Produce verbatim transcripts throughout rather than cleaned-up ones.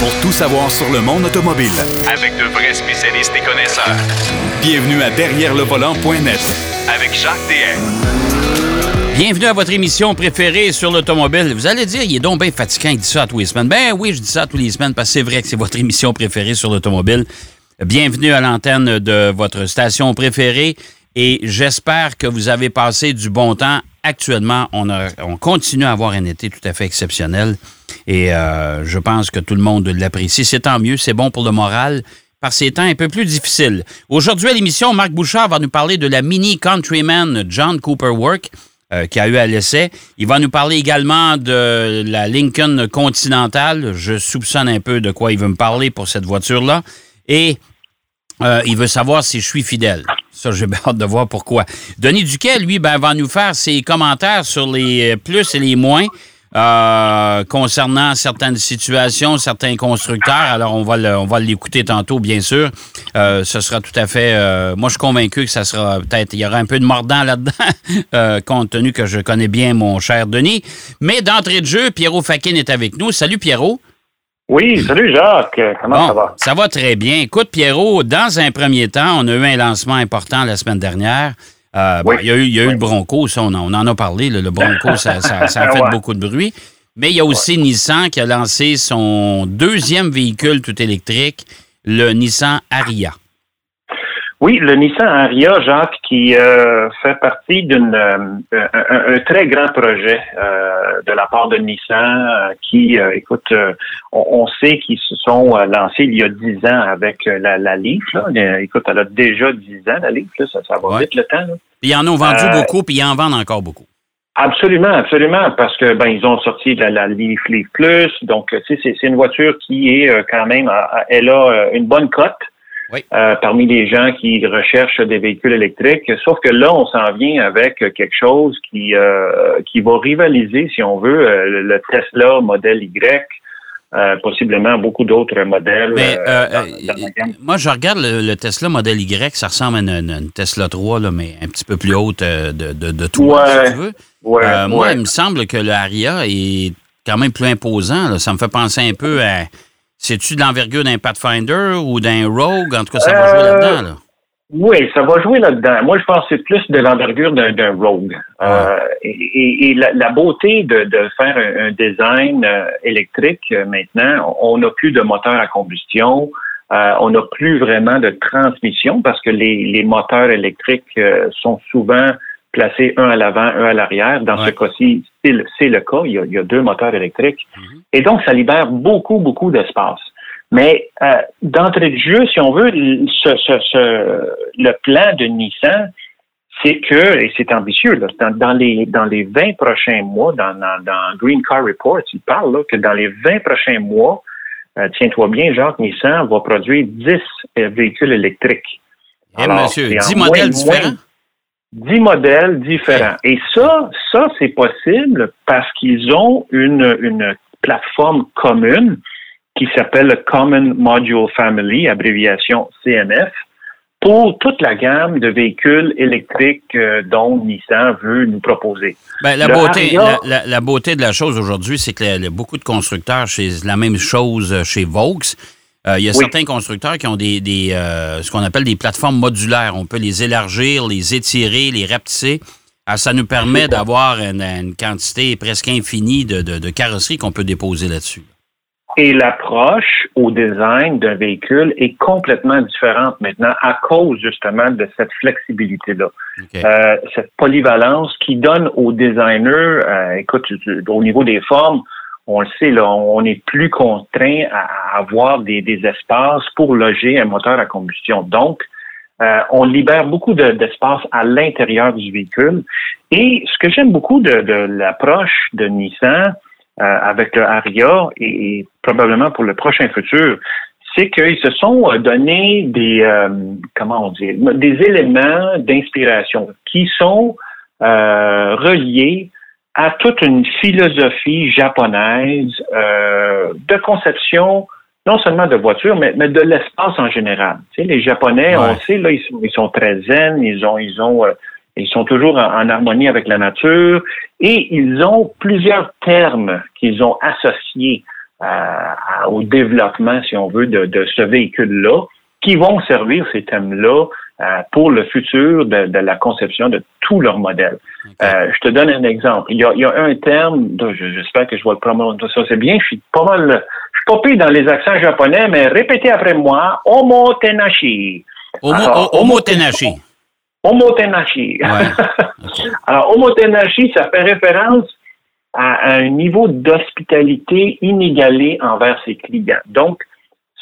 pour tout savoir sur le monde automobile. Avec de vrais spécialistes et connaisseurs. Bienvenue à Derrière le volant point net avec Jacques Dien. Bienvenue à votre émission préférée sur l'automobile. Vous allez dire, il est donc bien fatiguant, il dit ça à tous les semaines. Ben oui, je dis ça à tous les semaines parce que c'est vrai que c'est votre émission préférée sur l'automobile. Bienvenue à l'antenne de votre station préférée et j'espère que vous avez passé du bon temps. Actuellement, on, a, on continue à avoir un été tout à fait exceptionnel et euh, je pense que tout le monde l'apprécie. C'est tant mieux, c'est bon pour le moral par ces temps un peu plus difficiles. Aujourd'hui à l'émission, Marc Bouchard va nous parler de la Mini Countryman John Cooper Work euh, qui a eu à l'essai. Il va nous parler également de la Lincoln Continental. Je soupçonne un peu de quoi il veut me parler pour cette voiture-là. Et euh, il veut savoir si je suis fidèle. Ça, j'ai hâte de voir pourquoi. Denis Duquet, lui, ben, va nous faire ses commentaires sur les plus et les moins euh, concernant certaines situations, certains constructeurs. Alors, on va le, on va l'écouter tantôt, bien sûr. Euh, ce sera tout à fait... Euh, moi, je suis convaincu que ça sera peut-être... Il y aura un peu de mordant là-dedans, euh, compte tenu que je connais bien mon cher Denis. Mais d'entrée de jeu, Pierrot Fachin est avec nous. Salut, Pierrot. Oui, salut Jacques, comment bon, ça va? Ça va très bien. Écoute Pierrot, dans un premier temps, on a eu un lancement important la semaine dernière. Euh, oui. bon, il y a eu, il y a eu oui. le Bronco, ça, on, a, on en a parlé, le, le Bronco, ça, ça, ça a fait ouais. beaucoup de bruit. Mais il y a aussi ouais. Nissan qui a lancé son deuxième véhicule tout électrique, le Nissan Ariya. Oui, le Nissan Ariya, Jacques, qui euh, fait partie d'un euh, un, un très grand projet euh, de la part de Nissan euh, qui, euh, écoute, euh, on, on sait qu'ils se sont euh, lancés il y a dix ans avec la, la Leaf. Là. Écoute, elle a déjà dix ans, la Leaf, là, ça, ça va ouais. vite le temps. Là. Puis ils en ont vendu euh, beaucoup, puis ils en vendent encore beaucoup. Absolument, absolument, parce que ben ils ont sorti la, la Leaf, Leaf Plus, donc tu sais, c'est, c'est une voiture qui est euh, quand même, elle a une bonne cote. Oui. Euh, parmi les gens qui recherchent des véhicules électriques. Sauf que là, on s'en vient avec quelque chose qui euh, qui va rivaliser, si on veut, euh, le Tesla Model Y, euh, possiblement beaucoup d'autres modèles. Mais, euh, dans, euh, dans la gamme. Moi, je regarde le, le Tesla Model Y, ça ressemble à une, une Tesla trois, là, mais un petit peu plus haute de, de, de tout, ouais, si tu veux. Ouais, euh, ouais. Moi, il me semble que le Ariya est quand même plus imposant. Là. Ça me fait penser un peu à... C'est-tu de l'envergure d'un Pathfinder ou d'un Rogue? En tout cas, ça va jouer là-dedans, là. Oui, ça va jouer là-dedans. Moi, je pense que c'est plus de l'envergure d'un, d'un Rogue. Ouais. Euh, et et la, la beauté de, de faire un, un design électrique, maintenant, on n'a plus de moteur à combustion, euh, on n'a plus vraiment de transmission parce que les, les moteurs électriques euh, sont souvent placés un à l'avant, un à l'arrière. Dans ouais. ce cas-ci, c'est le, c'est le cas. Il y a, il y a deux moteurs électriques. Mm-hmm. Et donc, ça libère beaucoup, beaucoup d'espace. Mais euh, d'entrée de jeu, si on veut, ce, ce, ce, le plan de Nissan, c'est que, et c'est ambitieux, là, dans, dans, les, dans les vingt prochains mois, dans, dans, dans Green Car Report, il parle là, que dans les vingt prochains mois, euh, tiens-toi bien, Jacques, Nissan va produire dix véhicules électriques. Alors, eh monsieur, dix modèles différents? Dix modèles différents. Et ça, ça, c'est possible parce qu'ils ont une, une plateforme commune qui s'appelle le Common Module Family, abréviation C M F, pour toute la gamme de véhicules électriques dont Nissan veut nous proposer. Bien, la, beauté, Ariya, la, la, la beauté de la chose aujourd'hui, c'est que la, la, beaucoup de constructeurs, c'est la même chose chez Volkswagen. Euh, il y a oui. certains constructeurs qui ont des, des euh, ce qu'on appelle des plateformes modulaires. On peut les élargir, les étirer, les rapetisser. Alors, ça nous permet d'avoir une, une quantité presque infinie de, de, de carrosserie qu'on peut déposer là-dessus. Et l'approche au design d'un véhicule est complètement différente maintenant à cause justement de cette flexibilité-là. Okay. Euh, cette polyvalence qui donne aux designers, euh, écoute, au niveau des formes, on le sait, là, on est plus contraint à avoir des, des espaces pour loger un moteur à combustion. Donc, euh, on libère beaucoup de, d'espace à l'intérieur du véhicule. Et ce que j'aime beaucoup de, de l'approche de Nissan euh, avec le Ariya et, et probablement pour le prochain futur, c'est qu'ils se sont donné des, euh, comment on dit, des éléments d'inspiration qui sont euh, reliés à toute une philosophie japonaise euh, de conception, non seulement de voitures, mais, mais de l'espace en général. Tu sais, les Japonais, ouais. on sait, là, ils sont, ils sont très zen, ils ont, ils ont, euh, ils sont toujours en, en harmonie avec la nature, et ils ont plusieurs termes qu'ils ont associés à, au développement, si on veut, de, de ce véhicule-là, qui vont servir ces thèmes-là euh, pour le futur de, de la conception de tous leurs modèles. Okay. Euh, je te donne un exemple. Il y a, il y a un terme, j'espère que je vois le prononcer ça, c'est bien, je suis pas mal, je suis pas pire dans les accents japonais, mais répétez après moi, Omotenashi. Omo, Alors, omotenashi. Omotenashi. Ouais. Okay. Alors, Omotenashi, ça fait référence à un niveau d'hospitalité inégalé envers ses clients. Donc,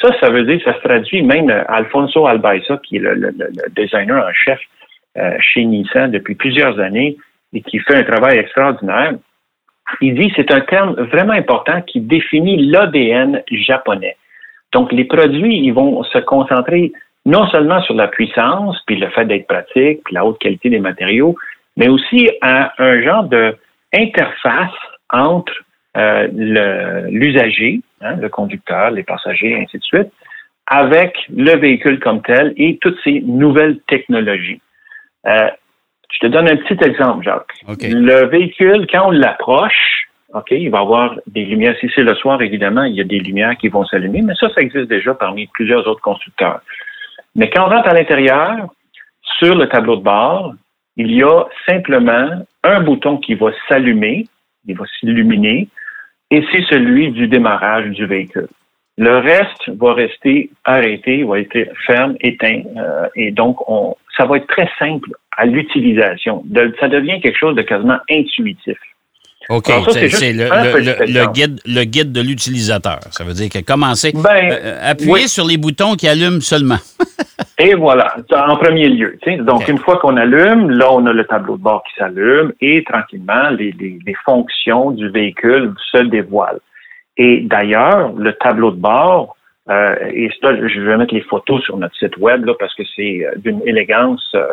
ça, ça veut dire, ça se traduit même Alfonso Albaïsa, qui est le, le, le designer en chef euh, chez Nissan depuis plusieurs années et qui fait un travail extraordinaire. Il dit, c'est un terme vraiment important qui définit l'A D N japonais. Donc, les produits, ils vont se concentrer non seulement sur la puissance, puis le fait d'être pratique, puis la haute qualité des matériaux, mais aussi à un genre de interface entre euh, le, l'usager, hein, le conducteur, les passagers, ainsi de suite, avec le véhicule comme tel et toutes ces nouvelles technologies. Euh, je te donne un petit exemple, Jacques. Okay. Le véhicule, quand on l'approche, ok, il va avoir des lumières. Si c'est le soir, évidemment, il y a des lumières qui vont s'allumer, mais ça, ça existe déjà parmi plusieurs autres constructeurs. Mais quand on rentre à l'intérieur, sur le tableau de bord, il y a simplement un bouton qui va s'allumer, il va s'illuminer, et c'est celui du démarrage du véhicule. Le reste va rester arrêté, va être ferme, éteint, euh, et donc on, ça va être très simple à l'utilisation. De, ça devient quelque chose de quasiment intuitif. OK, Alors ça, c'est, c'est, c'est le, le, le, le, guide, le guide de l'utilisateur. Ça veut dire que commencer, ben, euh, appuyer oui. sur les boutons qui allument seulement. Et voilà, en premier lieu. Tu sais, donc, okay. une fois qu'on allume, là, on a le tableau de bord qui s'allume et tranquillement, les, les, les fonctions du véhicule se dévoilent. Et d'ailleurs, le tableau de bord, euh, et ça, je vais mettre les photos sur notre site web là, parce que c'est d'une élégance, euh,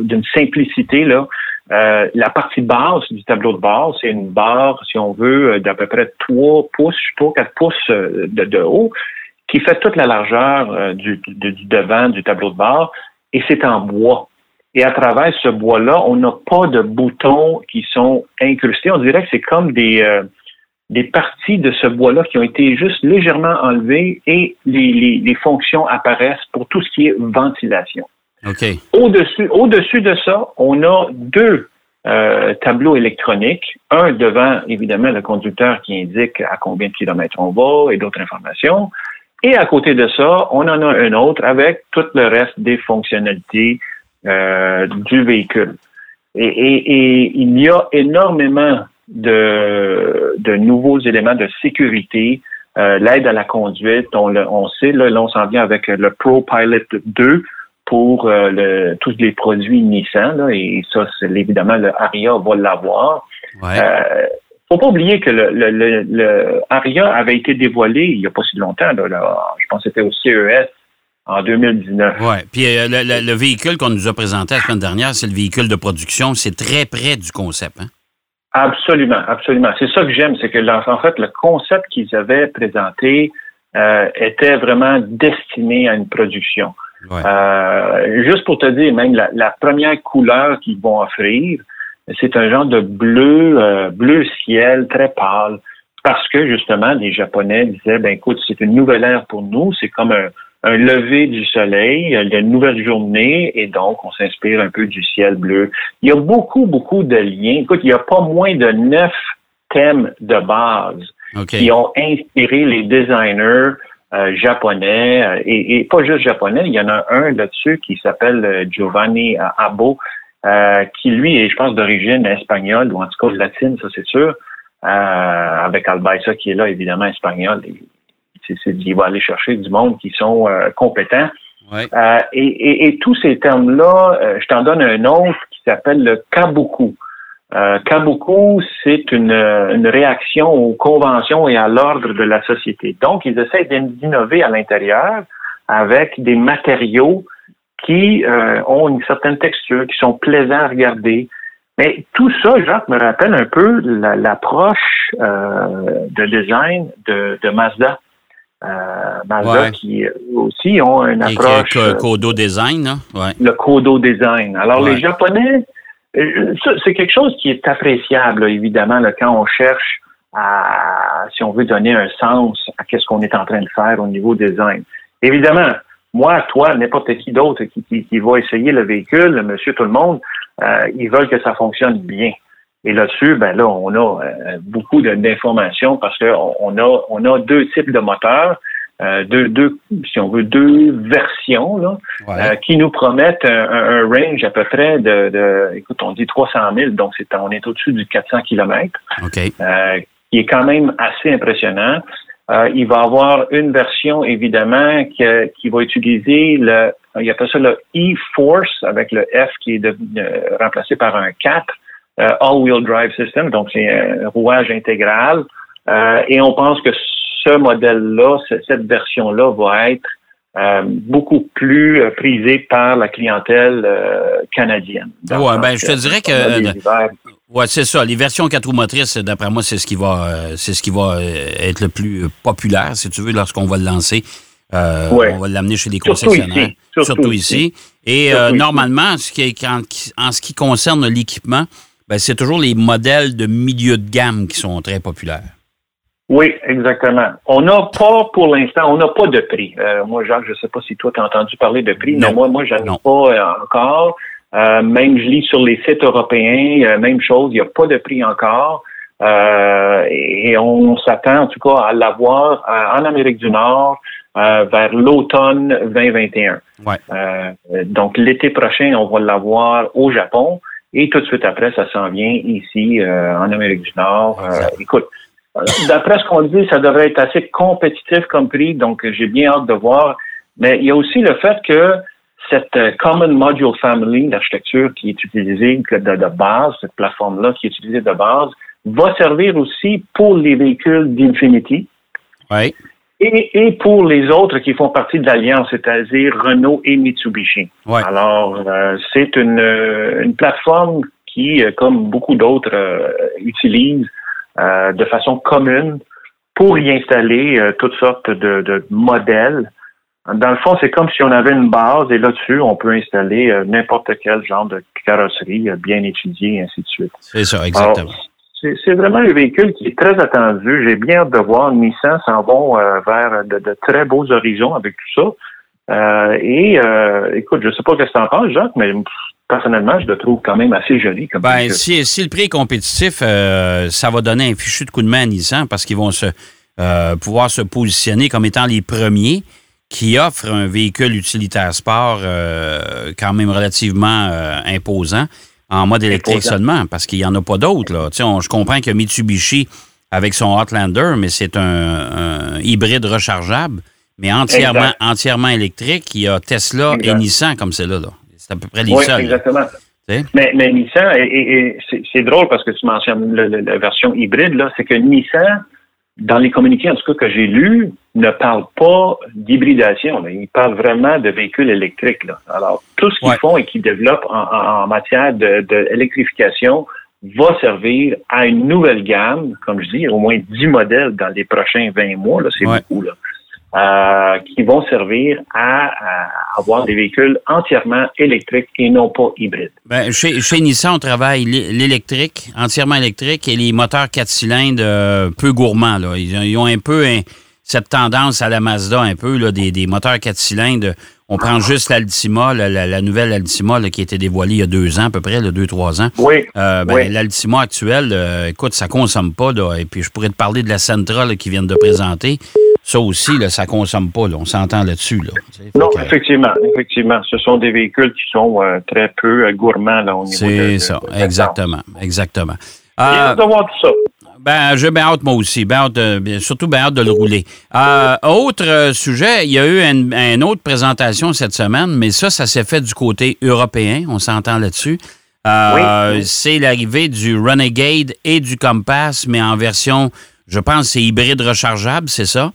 d'une simplicité, là. Euh, la partie basse du tableau de bord, c'est une barre, si on veut, d'à peu près trois pouces, trois à quatre pouces de, de haut, qui fait toute la largeur euh, du, du, du devant du tableau de bord, et c'est en bois. Et à travers ce bois-là, on n'a pas de boutons qui sont incrustés. On dirait que c'est comme des, euh, des parties de ce bois-là qui ont été juste légèrement enlevées, et les, les, les fonctions apparaissent pour tout ce qui est ventilation. Okay. Au-dessus, au-dessus de ça, on a deux euh, tableaux électroniques. Un devant, évidemment, le conducteur qui indique à combien de kilomètres on va et d'autres informations. Et à côté de ça, on en a un autre avec tout le reste des fonctionnalités euh, du véhicule. Et, et, et il y a énormément de, de nouveaux éléments de sécurité. Euh, l'aide à la conduite, on, le, on sait, là, là, on s'en vient avec le Pro Pilot deux, pour euh, le, tous les produits Nissan, là, et ça, c'est évidemment, le Ariya va l'avoir. Ouais. Euh, faut pas oublier que le, le, le, le Ariya avait été dévoilé il y a pas si longtemps, là, là, je pense que c'était au C E S en deux mille dix-neuf. Oui, puis euh, le, le, le véhicule qu'on nous a présenté la semaine dernière, c'est le véhicule de production, c'est très près du concept, hein? Absolument, absolument. C'est ça que j'aime, c'est que, en fait, le concept qu'ils avaient présenté euh, était vraiment destiné à une production. Ouais. Euh, juste pour te dire, même la, la première couleur qu'ils vont offrir, c'est un genre de bleu, euh, bleu ciel très pâle, parce que justement, les Japonais disaient, ben écoute, c'est une nouvelle ère pour nous, c'est comme un, un lever du soleil, une nouvelle journée, et donc on s'inspire un peu du ciel bleu. Il y a beaucoup, beaucoup de liens. Écoute, il n'y a pas moins de neuf thèmes de base okay. qui ont inspiré les designers Euh, japonais, euh, et, et pas juste japonais, il y en a un là-dessus qui s'appelle euh, Giovanni Abo, euh, qui lui est, je pense, d'origine espagnole, ou en tout cas latine, ça c'est sûr, euh, avec Albaïsa qui est là, évidemment, espagnol, et, c'est, c'est, il va aller chercher du monde qui sont euh, compétents. Ouais. Euh, et, et, et tous ces termes-là, euh, je t'en donne un autre qui s'appelle le kabuku. Euh, kabuku, c'est une, une réaction aux conventions et à l'ordre de la société. Donc, ils essaient d'innover à l'intérieur avec des matériaux qui euh, ont une certaine texture, qui sont plaisants à regarder. Mais tout ça, Jacques, me rappelle un peu la, l'approche euh, de design de, de Mazda. Euh, Mazda ouais. qui aussi ont une approche... Le Kodo design, hein? Ouais. Le Kodo design. Alors, ouais. les Japonais... C'est quelque chose qui est appréciable, là, évidemment, là, quand on cherche à, si on veut donner un sens à qu'est-ce qu'on est en train de faire au niveau design. Évidemment, moi, toi, n'importe qui d'autre qui, qui, qui va essayer le véhicule, le monsieur, tout le monde, euh, ils veulent que ça fonctionne bien. Et là-dessus, ben là, on a euh, beaucoup de, d'informations parce que on a, on a deux types de moteurs, euh, deux, deux, si on veut, deux versions là, voilà. euh, qui nous promettent un, un range à peu près de, de, écoute, on dit trois cent mille, donc c'est, on est au-dessus du quatre cents kilomètres, okay. euh, qui est quand même assez impressionnant. Euh, il va avoir une version, évidemment, que, qui va utiliser le, il appelle ça le E-Force, avec le F qui est de, euh, remplacé par un quatre. Uh, all-wheel drive system, donc c'est un rouage intégral. Uh, et on pense que ce modèle-là, c- cette version-là va être euh, beaucoup plus euh, prisée par la clientèle euh, canadienne. Oui, ben je te dirais que... Ouais, c'est ça. Les versions quatre roues motrices, d'après moi, c'est ce qui va euh, c'est ce qui va être le plus populaire, si tu veux, lorsqu'on va le lancer. Euh, ouais. On va l'amener chez les concessionnaires. Surtout ici. Surtout surtout ici. ici. Et surtout euh, ici. Normalement, ce qui est, en, en ce qui concerne l'équipement, ben, c'est toujours les modèles de milieu de gamme qui sont très populaires. Oui, exactement. On n'a pas, pour l'instant, on n'a pas de prix. Euh, moi, Jacques, je ne sais pas si toi, tu as entendu parler de prix, non. mais moi, moi je n'en ai pas encore. Euh, même, je lis sur les sites européens, euh, même chose, il n'y a pas de prix encore. Euh, et on s'attend, en tout cas, à l'avoir euh, en Amérique du Nord euh, vers l'automne vingt vingt et un. Ouais. Euh, donc, l'été prochain, on va l'avoir au Japon. Et tout de suite après, ça s'en vient ici, euh, en Amérique du Nord. Euh, écoute, d'après ce qu'on dit, ça devrait être assez compétitif comme prix, donc j'ai bien hâte de voir. Mais il y a aussi le fait que cette Common Module Family, l'architecture qui est utilisée de, de base, cette plateforme-là qui est utilisée de base, va servir aussi pour les véhicules d'Infinity. Oui. Et, et pour les autres qui font partie de l'Alliance, c'est-à-dire Renault et Mitsubishi. Ouais. Alors, euh, c'est une, une plateforme qui, comme beaucoup d'autres, euh, utilise euh, de façon commune pour y installer euh, toutes sortes de, de modèles. Dans le fond, c'est comme si on avait une base et là-dessus, on peut installer euh, n'importe quel genre de carrosserie euh, bien étudiée, et ainsi de suite. C'est ça, exactement. Alors, C'est, c'est vraiment un véhicule qui est très attendu. J'ai bien hâte de voir. Nissan s'en vont euh, vers de, de très beaux horizons avec tout ça. Euh, et euh, écoute, je ne sais pas ce que tu en penses, Jacques, mais personnellement, je le trouve quand même assez joli. Comme ben, si, si le prix est compétitif, euh, ça va donner un fichu de coup de main à Nissan parce qu'ils vont se euh, pouvoir se positionner comme étant les premiers qui offrent un véhicule utilitaire sport euh, quand même relativement euh, imposant. En mode électrique seulement, parce qu'il n'y en a pas d'autres. Là. On, je comprends que Mitsubishi, avec son Outlander, mais c'est un, un hybride rechargeable, mais entièrement, entièrement électrique. Il y a Tesla exact. Et Nissan comme celle-là. Là. C'est à peu près les oui, seuls. Oui, exactement. Mais, mais Nissan, et, et, et c'est, c'est drôle parce que tu mentionnes le, le, la version hybride, là, c'est que Nissan, dans les communiqués, en tout cas, que j'ai lus, ne parle pas d'hybridation. Là. Ils parlent vraiment de véhicules électriques. Là. Alors, tout ce qu'ils ouais. font et qu'ils développent en, en, en matière de, de électrification va servir à une nouvelle gamme, comme je dis, au moins dix modèles dans les prochains vingt mois, là, c'est ouais. beaucoup, là, euh, qui vont servir à, à avoir des véhicules entièrement électriques et non pas hybrides. Ben, chez, chez Nissan, on travaille l'électrique, entièrement électrique, et les moteurs quatre cylindres euh, peu gourmands. Là. Ils, ils ont un peu... Un, cette tendance à la Mazda un peu, là, des, des moteurs quatre cylindres. On prend juste l'Altima, la, la, la nouvelle Altima là, qui a été dévoilée il y a deux ans à peu près, là, deux, trois ans. Oui, euh, ben, oui. L'Altima actuelle, euh, écoute, ça ne consomme pas. Là, et puis, je pourrais te parler de la Sentra là, qu'ils viennent de présenter. Ça aussi, là, ça ne consomme pas. Là, on s'entend là-dessus. Là, non, que, effectivement, effectivement. Ce sont des véhicules qui sont euh, très peu gourmands là, au niveau c'est de... C'est ça, de, de, exactement, exactement. Il y a de voir tout ça. Ben, j'ai bien hâte, moi aussi. Ben hâte, euh, surtout bien hâte de le rouler. Euh, autre sujet, il y a eu une un autre présentation cette semaine, mais ça, ça s'est fait du côté européen. On s'entend là-dessus. Euh, oui. C'est l'arrivée du Renegade et du Compass, mais en version, je pense, c'est hybride rechargeable, c'est ça?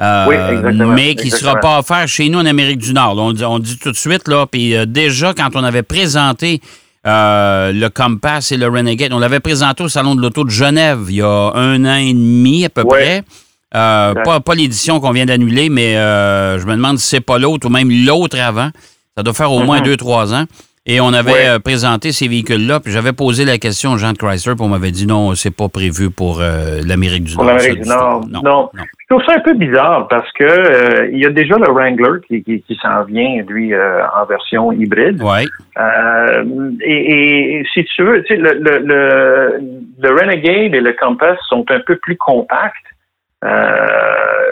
Euh, oui, exactement. Mais qui ne sera pas offert chez nous en Amérique du Nord. Là, on, on dit tout de suite, là, puis euh, déjà, quand on avait présenté Euh, le Compass et le Renegade. On l'avait présenté au Salon de l'Auto de Genève il y a un an et demi à peu ouais. près. Euh, pas, pas l'édition qu'on vient d'annuler, mais euh, je me demande si c'est pas l'autre ou même l'autre avant. Ça doit faire au moins mm-hmm. deux, trois ans. Et on avait ouais. présenté ces véhicules-là, puis j'avais posé la question aux gens de Chrysler, puis on m'avait dit non, c'est pas prévu pour euh, l'Amérique du Nord. Pour l'Amérique du Nord, non. non. non. Je trouve ça un peu bizarre parce que euh, il y a déjà le Wrangler qui, qui, qui s'en vient, lui, euh, en version hybride. Ouais. Euh, et, et si tu veux, tu sais, le, le, le, le Renegade et le Compass sont un peu plus compacts. Euh,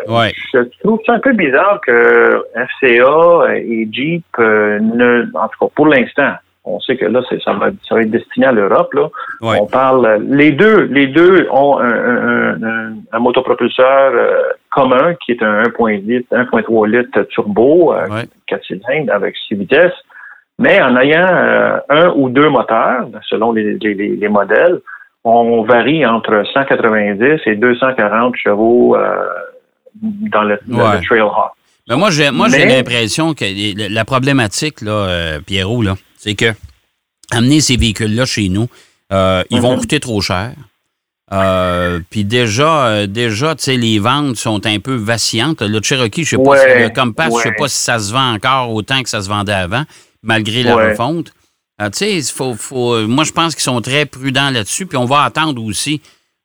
ouais. Je trouve ça un peu bizarre que F C A et Jeep euh, ne, en tout cas pour l'instant, on sait que là c'est, ça, va, ça va être destiné à l'Europe là. Ouais. On parle, les deux, les deux ont un, un, un, un motopropulseur euh, commun qui est un un virgule trois litres turbo, euh, ouais. quatre cylindres avec six vitesses, mais en ayant euh, un ou deux moteurs selon les, les, les, les modèles. On varie entre cent quatre-vingt-dix et deux cent quarante chevaux euh, dans le, ouais. le Trailhawk. Mais moi, j'ai, moi, Mais... j'ai l'impression que la problématique, là, euh, Pierrot, là, c'est que amener ces véhicules-là chez nous, euh, ils mm-hmm. vont coûter trop cher. Euh, Puis déjà, euh, déjà tu sais, les ventes sont un peu vacillantes. Le Cherokee, je ne sais ouais. pas si le Compass, ouais. je ne sais pas si ça se vend encore autant que ça se vendait avant, malgré la ouais. refonte. Ah, tu sais, faut, faut, moi, je pense qu'ils sont très prudents là-dessus. Puis on va attendre aussi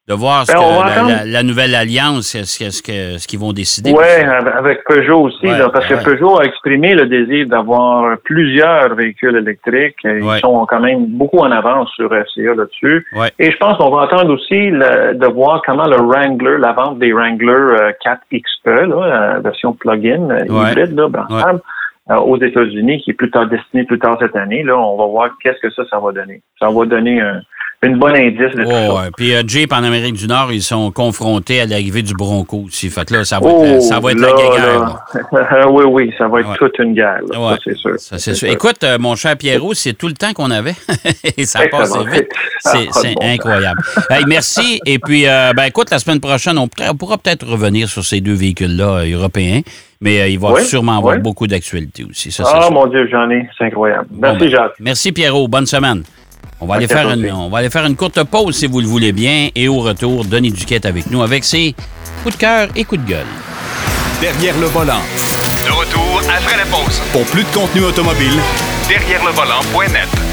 de voir ce ben, que la, la, la nouvelle alliance, ce, ce, que, ce qu'ils vont décider. Oui, avec Peugeot aussi, ouais, là, parce ouais. que Peugeot a exprimé le désir d'avoir plusieurs véhicules électriques. Ils ouais. sont quand même beaucoup en avance sur F C A là-dessus. Ouais. Et je pense qu'on va attendre aussi le, de voir comment le Wrangler, la vente des Wrangler quatre X P, là, la version plug-in ouais. hybride, là, ben, ouais. aux États-Unis, qui est plus tard destiné plus tard cette année, là, on va voir qu'est-ce que ça, ça va donner. Ça va donner un, une bonne indice de oh, tout ça. Ouais. Puis uh, Jeep, en Amérique du Nord, ils sont confrontés à l'arrivée du Bronco aussi. Fait que là, ça va oh, être, ça va être là, la guerre. Là. oui, oui, ça va être ouais. toute une guerre. Là. Ouais. Ça, c'est sûr. Ça, c'est c'est sûr. sûr. Écoute, euh, mon cher Pierrot, c'est tout le temps qu'on avait. Et ça Exactement. passe vite. C'est, c'est bon incroyable. Hey, merci. Et puis, euh, ben, écoute, la semaine prochaine, on, on pourra peut-être revenir sur ces deux véhicules-là euh, européens. Mais euh, il va oui, sûrement avoir oui. beaucoup d'actualités aussi. Ça, ah, c'est mon Dieu, j'en ai. C'est incroyable. Merci, bon, ben, Jacques. Merci, Pierrot. Bonne semaine. On va, aller faire une, on va aller faire une courte pause, si vous le voulez bien. Et au retour, Denis Duquet avec nous avec ses coups de cœur et coups de gueule. Derrière le volant. De retour après la pause. Pour plus de contenu automobile, derrière le volant point net.